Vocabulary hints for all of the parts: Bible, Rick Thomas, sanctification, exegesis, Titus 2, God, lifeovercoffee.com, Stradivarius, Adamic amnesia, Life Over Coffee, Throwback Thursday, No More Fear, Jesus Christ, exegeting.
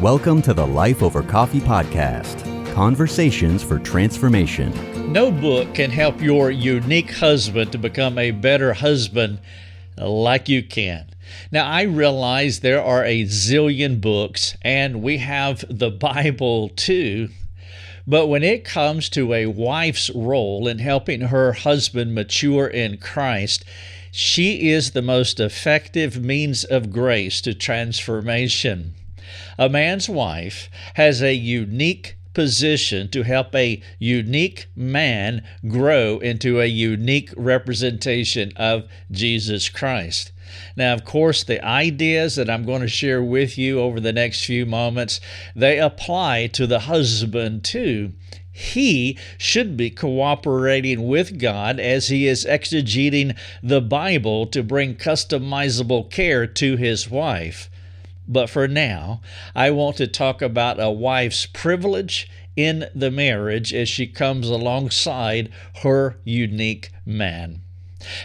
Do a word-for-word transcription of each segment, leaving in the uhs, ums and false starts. Welcome to the Life Over Coffee podcast, conversations for transformation. No book can help your unique husband to become a better husband like you can. Now, I realize there are a zillion books, and we have the Bible too, but when it comes to a wife's role in helping her husband mature in Christ, she is the most effective means of grace to transformation. A man's wife has a unique position to help a unique man grow into a unique representation of Jesus Christ. Now, of course, the ideas that I'm going to share with you over the next few moments, they apply to the husband too. He should be cooperating with God as he is exegeting the Bible to bring customizable care to his wife. But for now, I want to talk about a wife's privilege in the marriage as she comes alongside her unique man.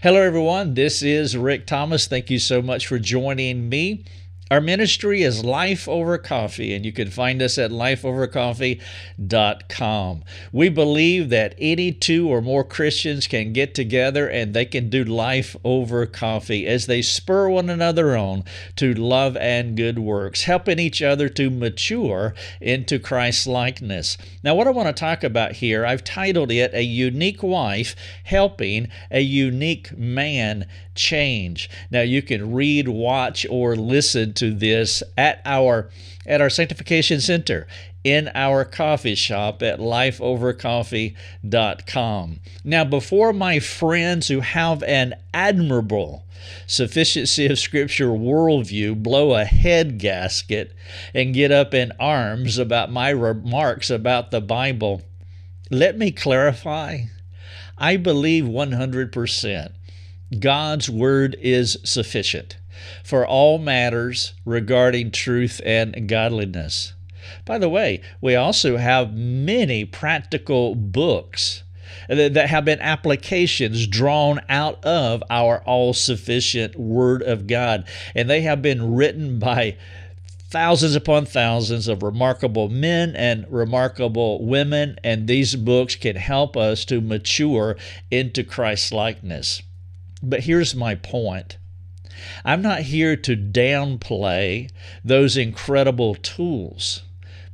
Hello, everyone. This is Rick Thomas. Thank you so much for joining me. Our ministry is Life Over Coffee, and you can find us at life over coffee dot com. We believe that any two or more Christians can get together and they can do life over coffee as they spur one another on to love and good works, helping each other to mature into Christ's likeness. Now, what I want to talk about here, I've titled it A Unique Wife Helping a Unique Man Change. Now, you can read, watch, or listen to this at our at our Sanctification Center, in our coffee shop at life over coffee dot com. Now, before my friends who have an admirable sufficiency of Scripture worldview blow a head gasket and get up in arms about my remarks about the Bible, let me clarify. I believe one hundred percent God's Word is sufficient for all matters regarding truth and godliness. By the way, we also have many practical books that have been applications drawn out of our all-sufficient Word of God, and they have been written by thousands upon thousands of remarkable men and remarkable women, and these books can help us to mature into Christ-likeness. But here's my point. I'm not here to downplay those incredible tools,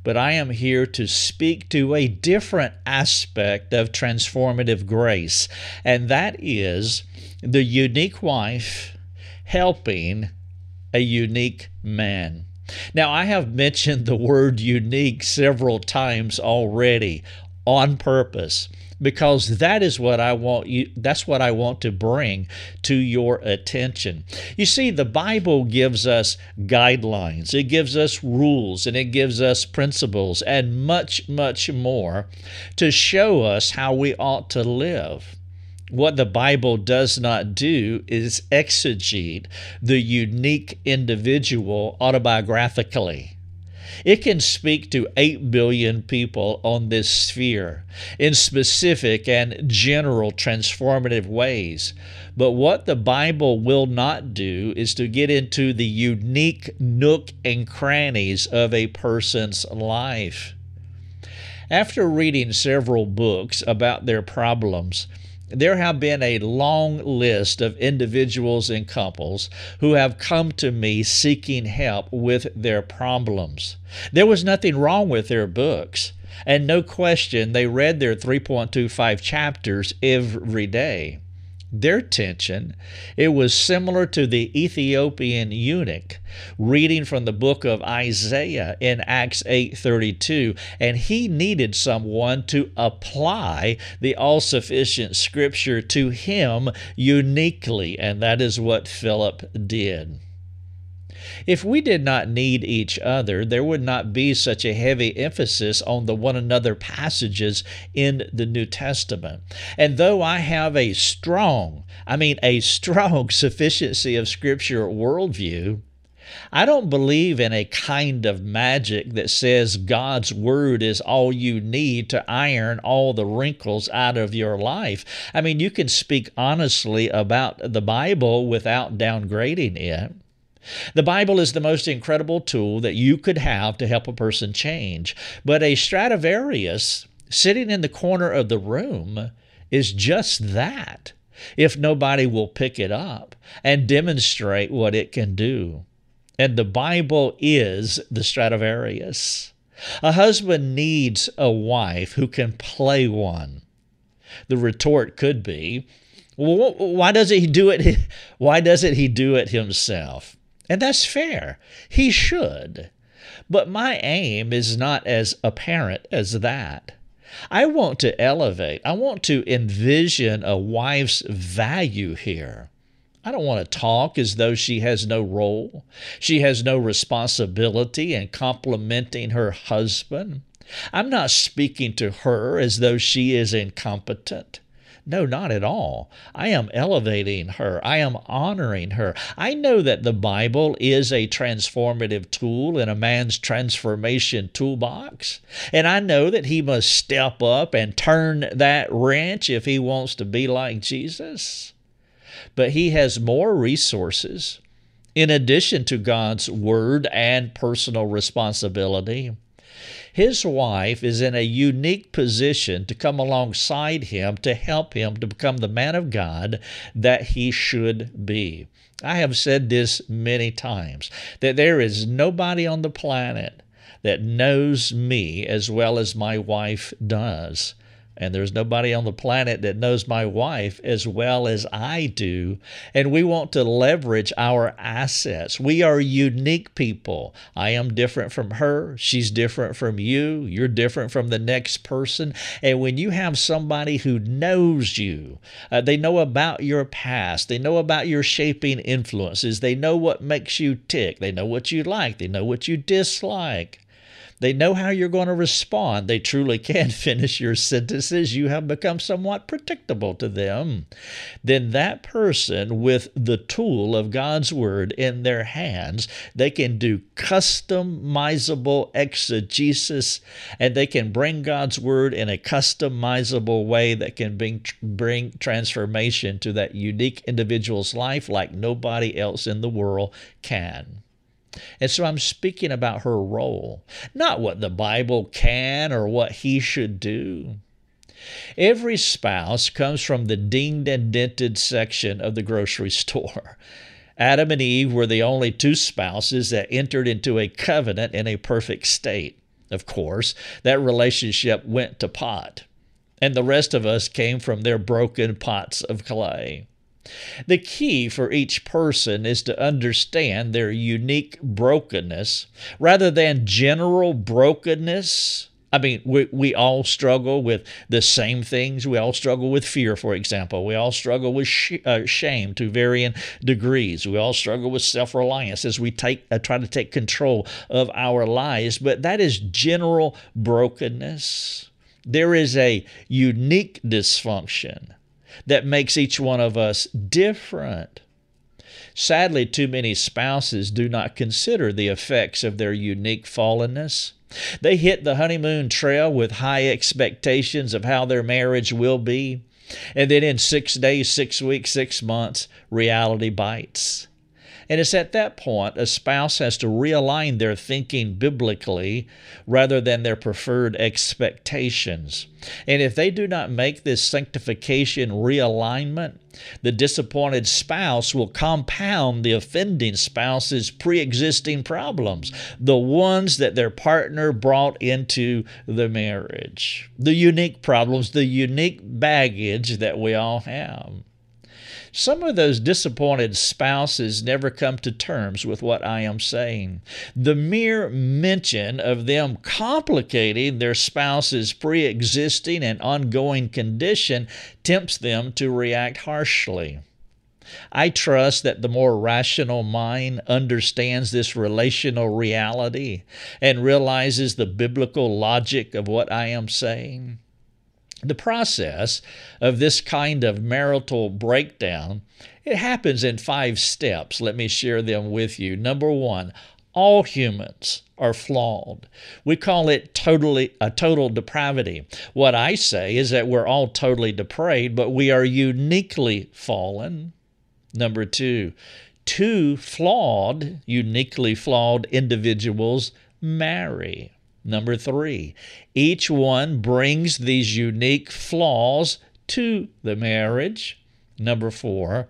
but I am here to speak to a different aspect of transformative grace, and that is the unique wife helping a unique man. Now, I have mentioned the word unique several times already on purpose, because that is what I want you, that's what I want to bring to your attention. You see, the Bible gives us guidelines, it gives us rules, and it gives us principles, and much, much more to show us how we ought to live. What the Bible does not do is exegete the unique individual autobiographically. It can speak to eight billion people on this sphere in specific and general transformative ways. But what the Bible will not do is to get into the unique nook and crannies of a person's life. After reading several books about their problems, there have been a long list of individuals and couples who have come to me seeking help with their problems. There was nothing wrong with their books, and no question they read their three point two five chapters every day. Their tension, it was similar to the Ethiopian eunuch reading from the book of Isaiah in Acts eight thirty-two, and he needed someone to apply the all-sufficient Scripture to him uniquely, and that is what Philip did. If we did not need each other, there would not be such a heavy emphasis on the one another passages in the New Testament. And though I have a strong, I mean a strong sufficiency of Scripture worldview, I don't believe in a kind of magic that says God's Word is all you need to iron all the wrinkles out of your life. I mean, you can speak honestly about the Bible without downgrading it. The Bible is the most incredible tool that you could have to help a person change. But a Stradivarius sitting in the corner of the room is just that, if nobody will pick it up and demonstrate what it can do. And the Bible is the Stradivarius. A husband needs a wife who can play one. The retort could be, well, why doesn't he do it? Why doesn't he do it himself? And that's fair. He should. But my aim is not as apparent as that. I want to elevate. I want to envision a wife's value here. I don't want to talk as though she has no role. She has no responsibility in complimenting her husband. I'm not speaking to her as though she is incompetent. No, not at all. I am elevating her. I am honoring her. I know that the Bible is a transformative tool in a man's transformation toolbox, and I know that he must step up and turn that wrench if he wants to be like Jesus. But he has more resources in addition to God's word and personal responsibility. His wife is in a unique position to come alongside him to help him to become the man of God that he should be. I have said this many times, that there is nobody on the planet that knows me as well as my wife does. And there's nobody on the planet that knows my wife as well as I do. And we want to leverage our assets. We are unique people. I am different from her. She's different from you. You're different from the next person. And when you have somebody who knows you, uh, they know about your past. They know about your shaping influences. They know what makes you tick. They know what you like. They know what you dislike. They know how you're going to respond. They truly can finish your sentences. You have become somewhat predictable to them. Then that person, with the tool of God's word in their hands, they can do customizable exegesis, and they can bring God's word in a customizable way that can bring, bring transformation to that unique individual's life like nobody else in the world can. And so I'm speaking about her role, not what the Bible can or what he should do. Every spouse comes from the dinged and dented section of the grocery store. Adam and Eve were the only two spouses that entered into a covenant in a perfect state. Of course, that relationship went to pot, and the rest of us came from their broken pots of clay. The key for each person is to understand their unique brokenness rather than general brokenness. I mean, we, we all struggle with the same things. We all struggle with fear, for example. We all struggle with sh- uh, shame to varying degrees. We all struggle with self-reliance as we take uh, try to take control of our lives. But that is general brokenness. There is a unique dysfunction that makes each one of us different. Sadly, too many spouses do not consider the effects of their unique fallenness. They hit the honeymoon trail with high expectations of how their marriage will be, and then in six days, six weeks, six months, reality bites. And it's at that point a spouse has to realign their thinking biblically rather than their preferred expectations. And if they do not make this sanctification realignment, the disappointed spouse will compound the offending spouse's pre-existing problems, the ones that their partner brought into the marriage, the unique problems, the unique baggage that we all have. Some of those disappointed spouses never come to terms with what I am saying. The mere mention of them complicating their spouse's pre-existing and ongoing condition tempts them to react harshly. I trust that the more rational mind understands this relational reality and realizes the biblical logic of what I am saying. The process of this kind of marital breakdown, it happens in five steps. Let me share them with you. Number one, all humans are flawed. We call it totally a total depravity. What I say is that we're all totally depraved, but we are uniquely fallen. Number two, two flawed, uniquely flawed individuals marry. Number three, each one brings these unique flaws to the marriage. Number four,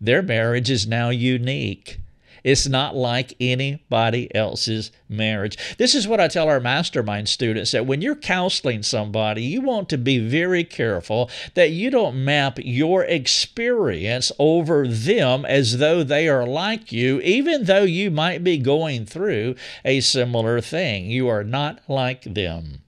their marriage is now unique. It's not like anybody else's marriage. This is what I tell our mastermind students, that when you're counseling somebody, you want to be very careful that you don't map your experience over them as though they are like you, even though you might be going through a similar thing. You are not like them.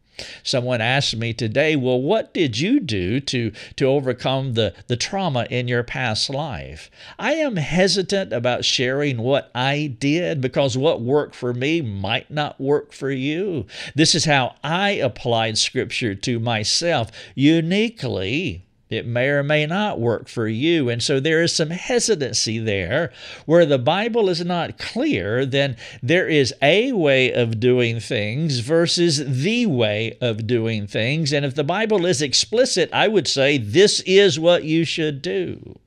Someone asked me today, well, what did you do to, to overcome the, the trauma in your past life? I am hesitant about sharing what I did because what worked for me might not work for you. This is how I applied Scripture to myself uniquely. It may or may not work for you. And so there is some hesitancy there. Where the Bible is not clear, then there is a way of doing things versus the way of doing things. And if the Bible is explicit, I would say this is what you should do.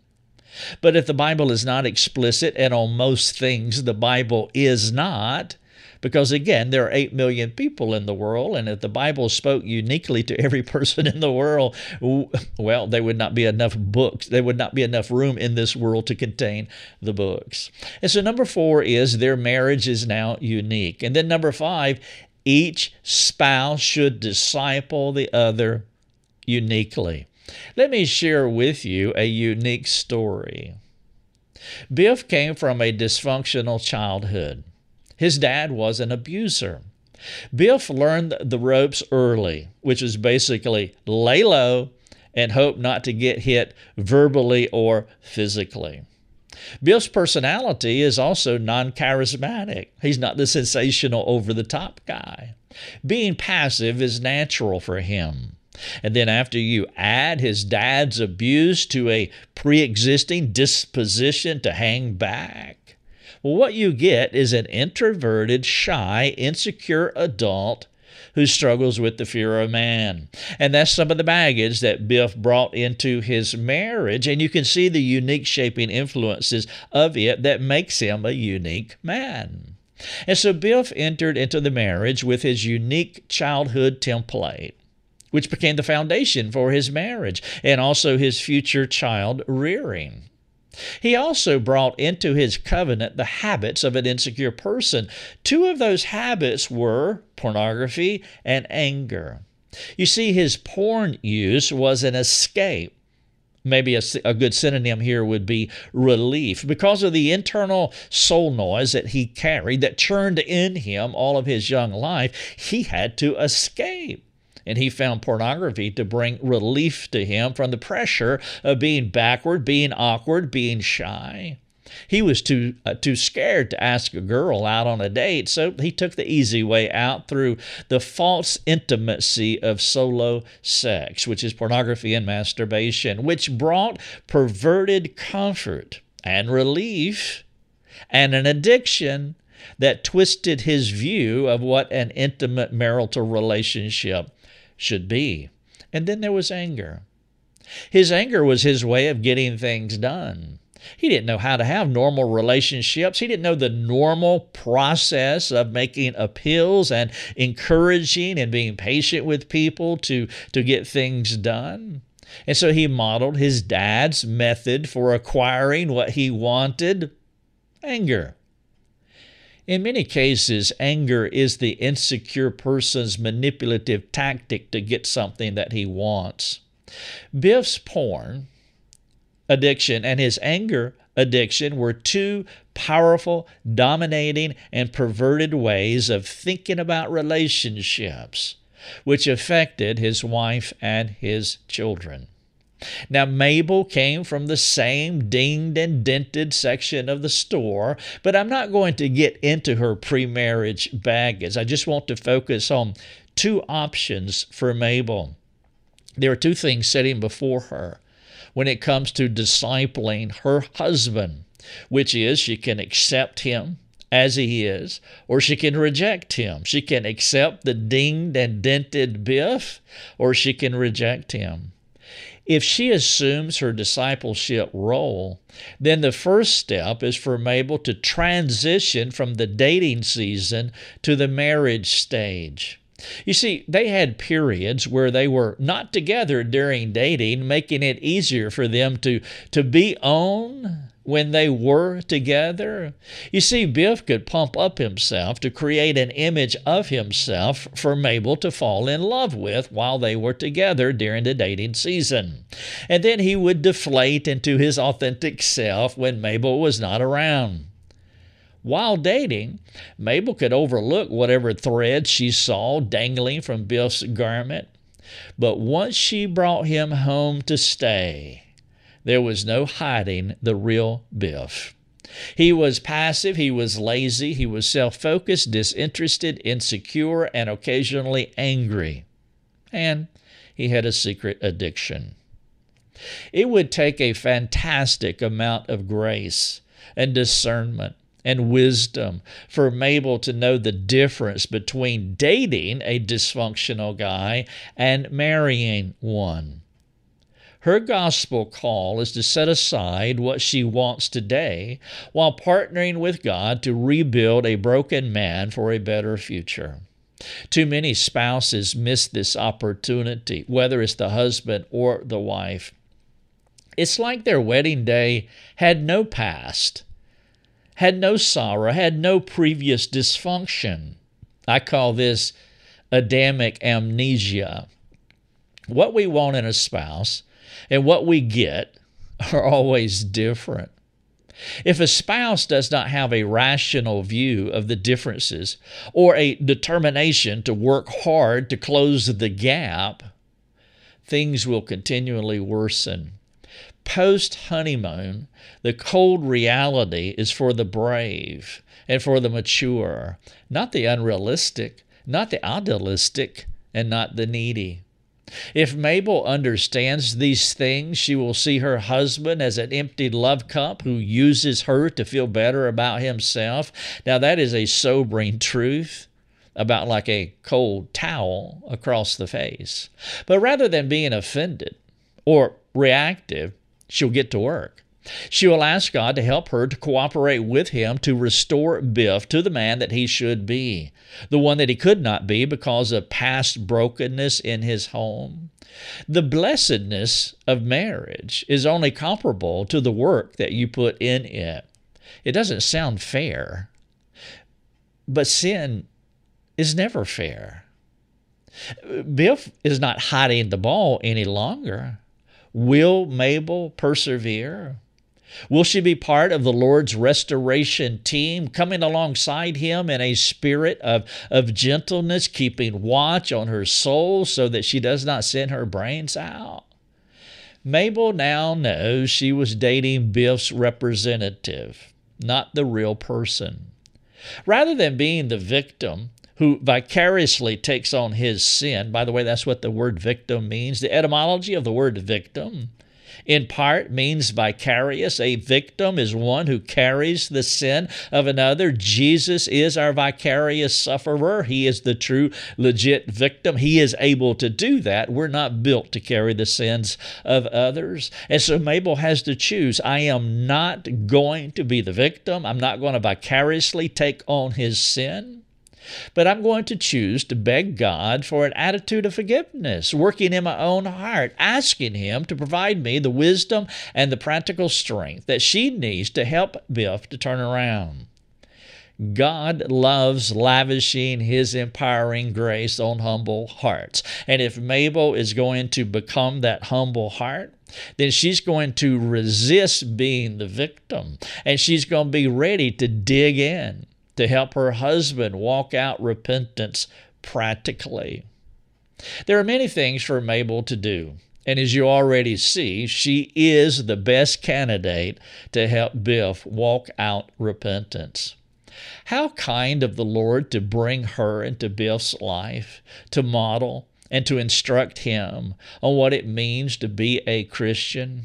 But if the Bible is not explicit, and on most things the Bible is not, because, again, there are eight million people in the world, and if the Bible spoke uniquely to every person in the world, well, there would not be enough books. There would not be enough room in this world to contain the books. And so number four is their marriage is now unique. And then number five, each spouse should disciple the other uniquely. Let me share with you a unique story. Biff came from a dysfunctional childhood. His dad was an abuser. Biff learned the ropes early, which is basically lay low and hope not to get hit verbally or physically. Biff's personality is also non-charismatic. He's not the sensational, over-the-top guy. Being passive is natural for him. And then after you add his dad's abuse to a pre-existing disposition to hang back, well, what you get is an introverted, shy, insecure adult who struggles with the fear of man. And that's some of the baggage that Biff brought into his marriage. And you can see the unique shaping influences of it that makes him a unique man. And so Biff entered into the marriage with his unique childhood template, which became the foundation for his marriage and also his future child rearing. He also brought into his covenant the habits of an insecure person. Two of those habits were pornography and anger. You see, his porn use was an escape. Maybe a, a good synonym here would be relief, because of the internal soul noise that he carried that churned in him all of his young life. He had to escape. And he found pornography to bring relief to him from the pressure of being backward, being awkward, being shy. He was too uh, too scared to ask a girl out on a date, so he took the easy way out through the false intimacy of solo sex, which is pornography and masturbation, which brought perverted comfort and relief and an addiction that twisted his view of what an intimate marital relationship should be. And then there was anger. His anger was his way of getting things done. He didn't know how to have normal relationships. He didn't know the normal process of making appeals and encouraging and being patient with people to, to get things done. And so he modeled his dad's method for acquiring what he wanted, anger. In many cases, anger is the insecure person's manipulative tactic to get something that he wants. Biff's porn addiction and his anger addiction were two powerful, dominating, and perverted ways of thinking about relationships, which affected his wife and his children. Now, Mabel came from the same dinged and dented section of the store, but I'm not going to get into her pre-marriage baggage. I just want to focus on two options for Mabel. There are two things sitting before her when it comes to discipling her husband, which is she can accept him as he is, or she can reject him. She can accept the dinged and dented Biff, or she can reject him. If she assumes her discipleship role, then the first step is for Mabel to transition from the dating season to the marriage stage. You see, they had periods where they were not together during dating, making it easier for them to, to be on when they were together. You see, Biff could pump up himself to create an image of himself for Mabel to fall in love with while they were together during the dating season. And then he would deflate into his authentic self when Mabel was not around. While dating, Mabel could overlook whatever thread she saw dangling from Biff's garment. But once she brought him home to stay, there was no hiding the real Biff. He was passive, he was lazy, he was self-focused, disinterested, insecure, and occasionally angry. And he had a secret addiction. It would take a fantastic amount of grace and discernment and wisdom for Mabel to know the difference between dating a dysfunctional guy and marrying one. Her gospel call is to set aside what she wants today while partnering with God to rebuild a broken man for a better future. Too many spouses miss this opportunity, whether it's the husband or the wife. It's like their wedding day had no past, had no sorrow, had no previous dysfunction. I call this Adamic amnesia. What we want in a spouse and what we get are always different. If a spouse does not have a rational view of the differences or a determination to work hard to close the gap, things will continually worsen. Post-honeymoon, the cold reality is for the brave and for the mature, not the unrealistic, not the idealistic, and not the needy. If Mabel understands these things, she will see her husband as an empty love cup who uses her to feel better about himself. Now, that is a sobering truth, about like a cold towel across the face. But rather than being offended or reactive, she'll get to work. She will ask God to help her to cooperate with him to restore Biff to the man that he should be, the one that he could not be because of past brokenness in his home. The blessedness of marriage is only comparable to the work that you put in it. It doesn't sound fair, but sin is never fair. Biff is not hiding the ball any longer. Will Mabel persevere? Will she be part of the Lord's restoration team, coming alongside him in a spirit of, of gentleness, keeping watch on her soul so that she does not send her brains out? Mabel now knows she was dating Biff's representative, not the real person. Rather than being the victim who vicariously takes on his sin. By the way, that's what the word victim means. The etymology of the word victim, in part, means vicarious. A victim is one who carries the sin of another. Jesus is our vicarious sufferer. He is the true, legit victim. He is able to do that. We're not built to carry the sins of others. And so Mabel has to choose. I am not going to be the victim. I'm not going to vicariously take on his sin. But I'm going to choose to beg God for an attitude of forgiveness, working in my own heart, asking Him to provide me the wisdom and the practical strength that she needs to help Biff to turn around. God loves lavishing His empowering grace on humble hearts. And if Mabel is going to become that humble heart, then she's going to resist being the victim, and she's going to be ready to dig in to help her husband walk out repentance practically. There are many things for Mabel to do, and as you already see, she is the best candidate to help Biff walk out repentance. How kind of the Lord to bring her into Biff's life, to model and to instruct him on what it means to be a Christian.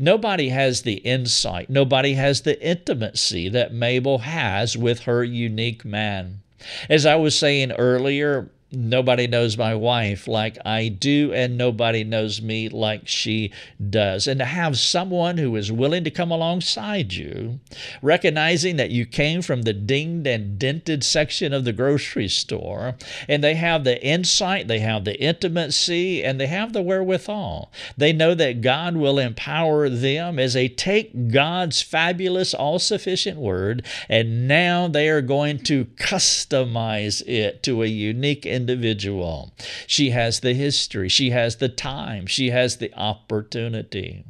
Nobody has the insight, nobody has the intimacy that Mabel has with her unique man. As I was saying earlier, nobody knows my wife like I do, and nobody knows me like she does. And to have someone who is willing to come alongside you, recognizing that you came from the dinged and dented section of the grocery store, and they have the insight, they have the intimacy, and they have the wherewithal. They know that God will empower them as they take God's fabulous, all-sufficient word, and now they are going to customize it to a unique and individual. She has the history. She has the time. She has the opportunity.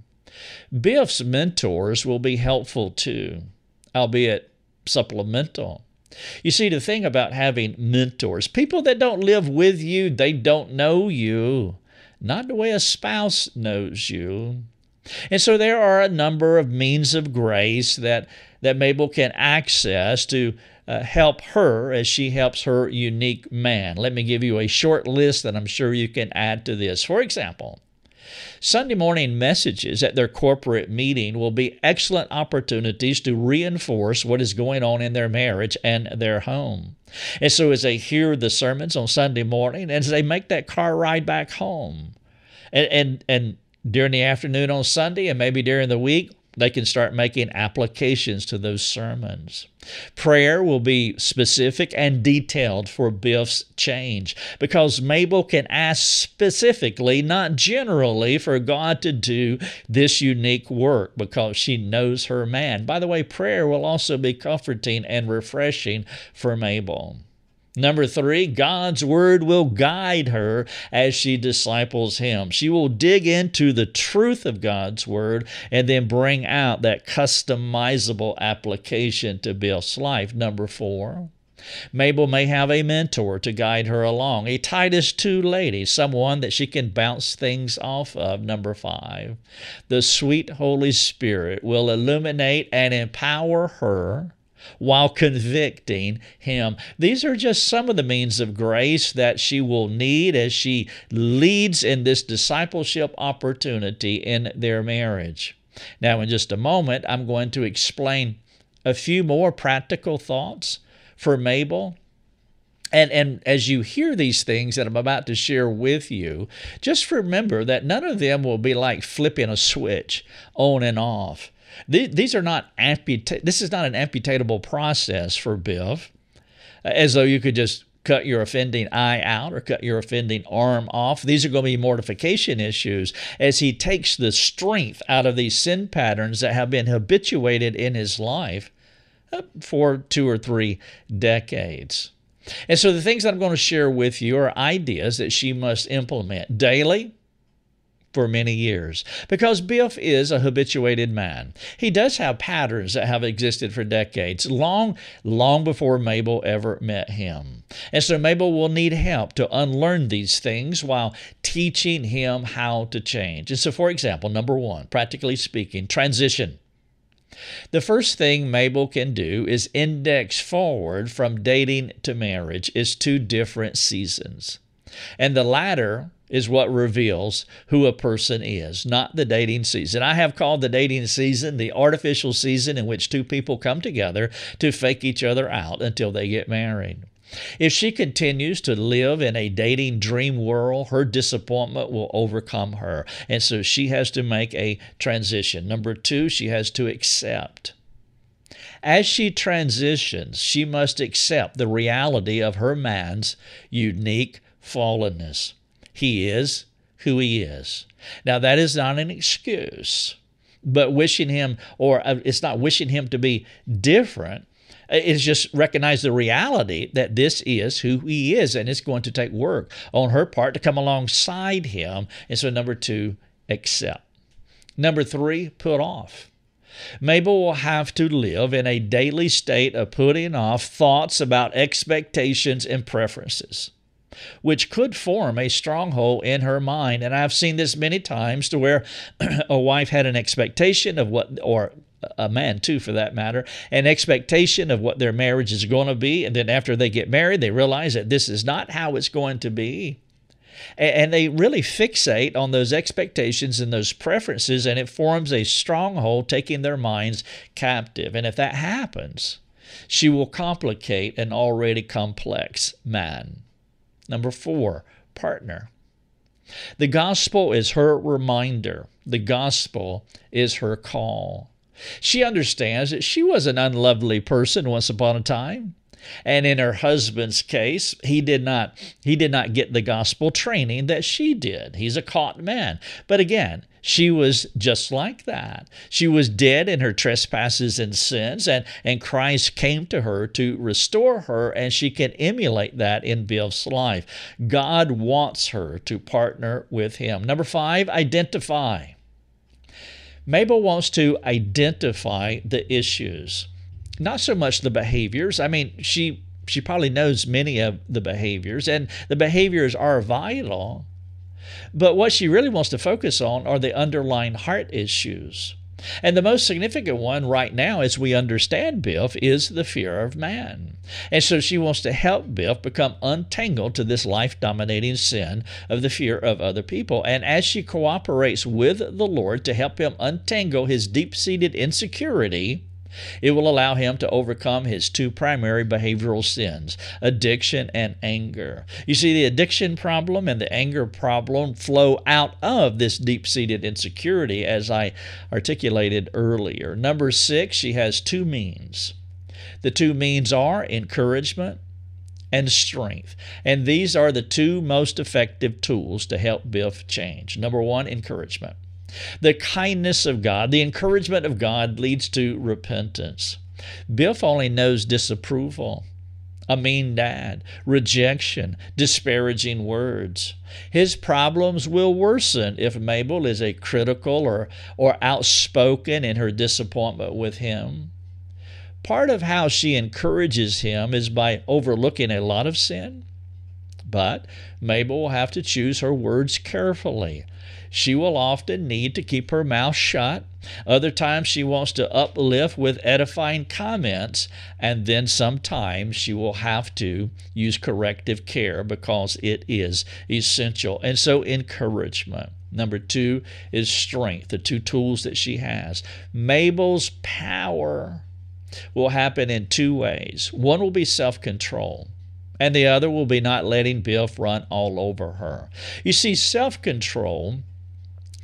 Biff's mentors will be helpful too, albeit supplemental. You see, the thing about having mentors, people that don't live with you, they don't know you, not the way a spouse knows you. And so there are a number of means of grace that, that Mabel can access to Uh, help her as she helps her unique man. Let me give you a short list that I'm sure you can add to this. For example, Sunday morning messages at their corporate meeting will be excellent opportunities to reinforce what is going on in their marriage and their home. And so as they hear the sermons on Sunday morning, as they make that car ride back home, and, and, and during the afternoon on Sunday and maybe during the week, they can start making applications to those sermons. Prayer will be specific and detailed for Biff's change, because Mabel can ask specifically, not generally, for God to do this unique work because she knows her man. By the way, prayer will also be comforting and refreshing for Mabel. Number three, God's word will guide her as she disciples him. She will dig into the truth of God's word and then bring out that customizable application to Bill's life. Number four, Mabel may have a mentor to guide her along, a Titus two lady, someone that she can bounce things off of. Number five, the sweet Holy Spirit will illuminate and empower her while convicting him. These are just some of the means of grace that she will need as she leads in this discipleship opportunity in their marriage. Now, in just a moment, I'm going to explain a few more practical thoughts for Mabel. And, and as you hear these things that I'm about to share with you, just remember that none of them will be like flipping a switch on and off. These are not amputa- This is not an amputatable process for Biff, as though you could just cut your offending eye out or cut your offending arm off. These are going to be mortification issues as he takes the strength out of these sin patterns that have been habituated in his life for two or three decades. And so the things that I'm going to share with you are ideas that she must implement daily, for many years, because Biff is a habituated man. He does have patterns that have existed for decades, long, long before Mabel ever met him. And so Mabel will need help to unlearn these things while teaching him how to change. And so, for example, number one, practically speaking, transition. The first thing Mabel can do is index forward from dating to marriage. It's two different seasons. And the latter is what reveals who a person is, not the dating season. I have called the dating season the artificial season in which two people come together to fake each other out until they get married. If she continues to live in a dating dream world, her disappointment will overcome her. And so she has to make a transition. Number two, she has to accept. As she transitions, she must accept the reality of her man's unique fallenness. He is who he is. Now, that is not an excuse, but wishing him, or it's not wishing him to be different. It's just recognize the reality that this is who he is, and it's going to take work on her part to come alongside him. And so number two, accept. Number three, put off. Mabel will have to live in a daily state of putting off thoughts about expectations and preferences, which could form a stronghold in her mind. And I've seen this many times, to where a wife had an expectation of what, or a man too for that matter, an expectation of what their marriage is going to be. And then after they get married, they realize that this is not how it's going to be. And they really fixate on those expectations and those preferences, and it forms a stronghold, taking their minds captive. And if that happens, she will complicate an already complex man. Number four, partner. The gospel is her reminder. The gospel is her call. She understands that she was an unlovely person once upon a time. And in her husband's case, he did not he did not get the gospel training that she did. He's a caught man. But again, she was just like that. She was dead in her trespasses and sins, and, and Christ came to her to restore her, and she can emulate that in Bill's life. God wants her to partner with him. Number five, identify. Mabel wants to identify the issues. Not so much the behaviors. I mean, she she probably knows many of the behaviors, and the behaviors are vital. But what she really wants to focus on are the underlying heart issues. And the most significant one right now, as we understand Biff, is the fear of man. And so she wants to help Biff become untangled to this life-dominating sin of the fear of other people. And as she cooperates with the Lord to help him untangle his deep-seated insecurity, it will allow him to overcome his two primary behavioral sins, addiction and anger. You see, the addiction problem and the anger problem flow out of this deep-seated insecurity, as I articulated earlier. Number six, she has two means. The two means are encouragement and strength. And these are the two most effective tools to help Biff change. Number one, encouragement. The kindness of God, the encouragement of God leads to repentance. Biff only knows disapproval, a mean dad, rejection, disparaging words. His problems will worsen if Mabel is a critical or, or outspoken in her disappointment with him. Part of how she encourages him is by overlooking a lot of sin. But Mabel will have to choose her words carefully. She will often need to keep her mouth shut. Other times she wants to uplift with edifying comments, and then sometimes she will have to use corrective care because it is essential. And so encouragement. Number two is strength, the two tools that she has. Mabel's power will happen in two ways. One will be self-control, and the other will be not letting Biff run all over her. You see, self-control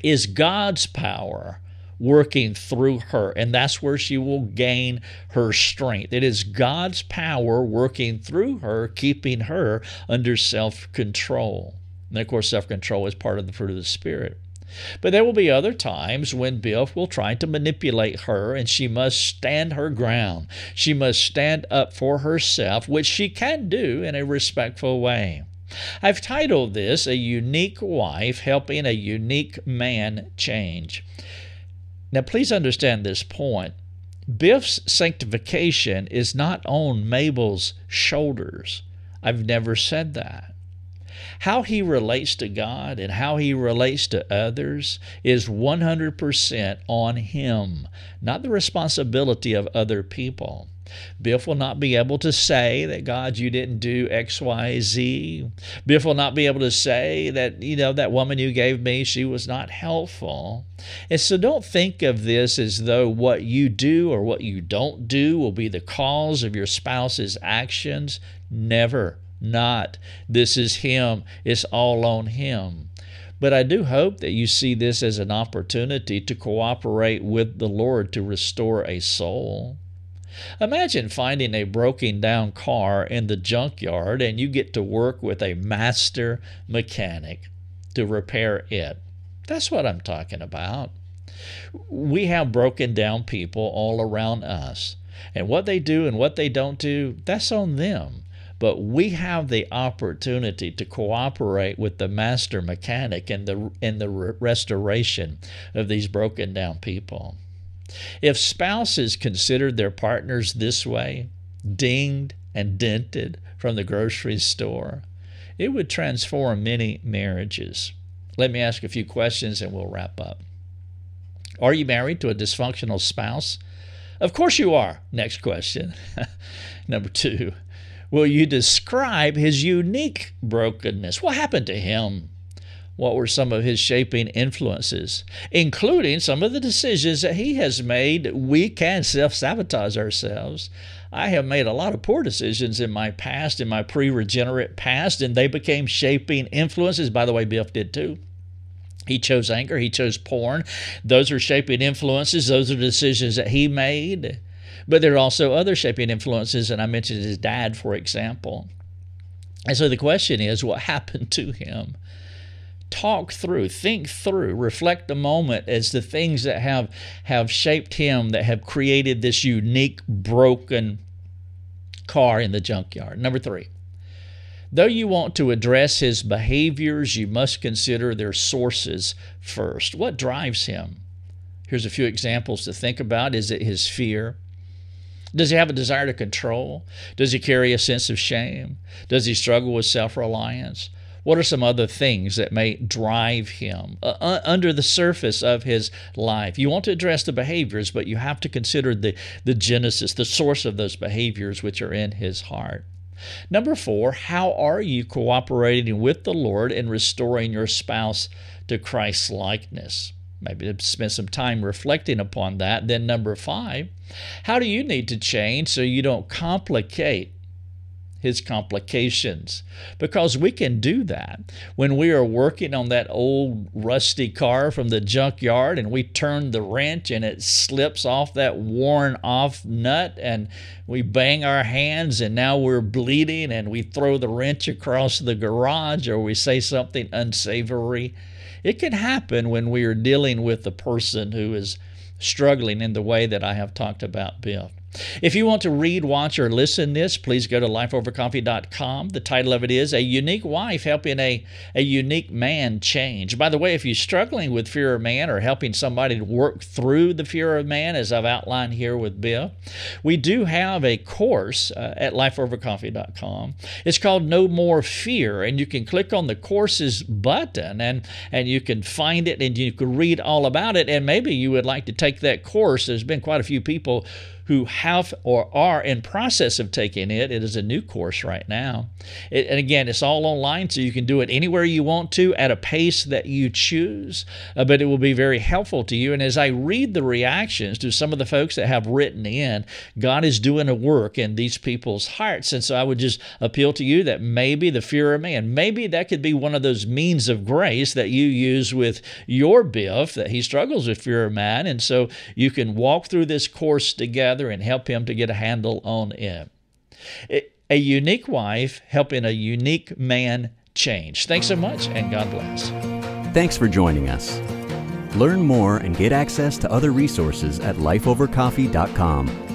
is God's power working through her, and that's where she will gain her strength. It is God's power working through her, keeping her under self-control. And, of course, self-control is part of the fruit of the Spirit. But there will be other times when Biff will try to manipulate her, and she must stand her ground. She must stand up for herself, which she can do in a respectful way. I've titled this, A Unique Wife Helping a Unique Man Change. Now, please understand this point. Biff's sanctification is not on Mabel's shoulders. I've never said that. How he relates to God and how he relates to others is one hundred percent on him, not the responsibility of other people. Biff will not be able to say that, God, you didn't do X, Y, Z. Biff will not be able to say that, you know, that woman you gave me, she was not helpful. And so don't think of this as though what you do or what you don't do will be the cause of your spouse's actions. Never. Not. This is him. It's all on him. But I do hope that you see this as an opportunity to cooperate with the Lord to restore a soul. Imagine finding a broken down car in the junkyard, and you get to work with a master mechanic to repair it. That's what I'm talking about. We have broken down people all around us, and what they do and what they don't do, that's on them. But we have the opportunity to cooperate with the master mechanic in the, in the restoration of these broken down people. If spouses considered their partners this way, dinged and dented from the grocery store, it would transform many marriages. Let me ask a few questions and we'll wrap up. Are you married to a dysfunctional spouse? Of course you are. Next question. Number two. Will you describe his unique brokenness? What happened to him? What were some of his shaping influences, including some of the decisions that he has made? We can self-sabotage ourselves. I have made a lot of poor decisions in my past, in my pre-regenerate past, and they became shaping influences. By the way, Biff did too. He chose anger. He chose porn. Those are shaping influences. Those are decisions that he made. But there are also other shaping influences, and I mentioned his dad, for example. And so the question is, what happened to him? Talk through, think through, reflect a moment as the things that have, have shaped him, that have created this unique, broken car in the junkyard. Number three, though you want to address his behaviors, you must consider their sources first. What drives him? Here's a few examples to think about. Is it his fear? Does he have a desire to control? Does he carry a sense of shame? Does he struggle with self-reliance? What are some other things that may drive him uh, under the surface of his life? You want to address the behaviors, but you have to consider the, the genesis, the source of those behaviors which are in his heart. Number four, how are you cooperating with the Lord in restoring your spouse to Christ's likeness? Maybe spend some time reflecting upon that. Then number five, how do you need to change so you don't complicate his complications? Because we can do that. When we are working on that old rusty car from the junkyard and we turn the wrench and it slips off that worn off nut and we bang our hands and now we're bleeding and we throw the wrench across the garage or we say something unsavory. It can happen when we are dealing with the person who is struggling in the way that I have talked about, Bill. If you want to read, watch, or listen this, please go to life over coffee dot com. The title of it is A Unique Wife Helping a, a Unique Man Change. By the way, if you're struggling with fear of man or helping somebody to work through the fear of man, as I've outlined here with Bill, we do have a course uh, at life over coffee dot com. It's called No More Fear, and you can click on the courses button, and, and you can find it, and you can read all about it, and maybe you would like to take that course. There's been quite a few people who have or are in process of taking it. It is a new course right now. It, and again, it's all online, so you can do it anywhere you want to at a pace that you choose, uh, but it will be very helpful to you. And as I read the reactions to some of the folks that have written in, God is doing a work in these people's hearts. And so I would just appeal to you that maybe the fear of man, maybe that could be one of those means of grace that you use with your Biff, that he struggles with fear of man. And so you can walk through this course together and help him to get a handle on it. A unique wife helping a unique man change. Thanks so much, and God bless. Thanks for joining us. Learn more and get access to other resources at life over coffee dot com.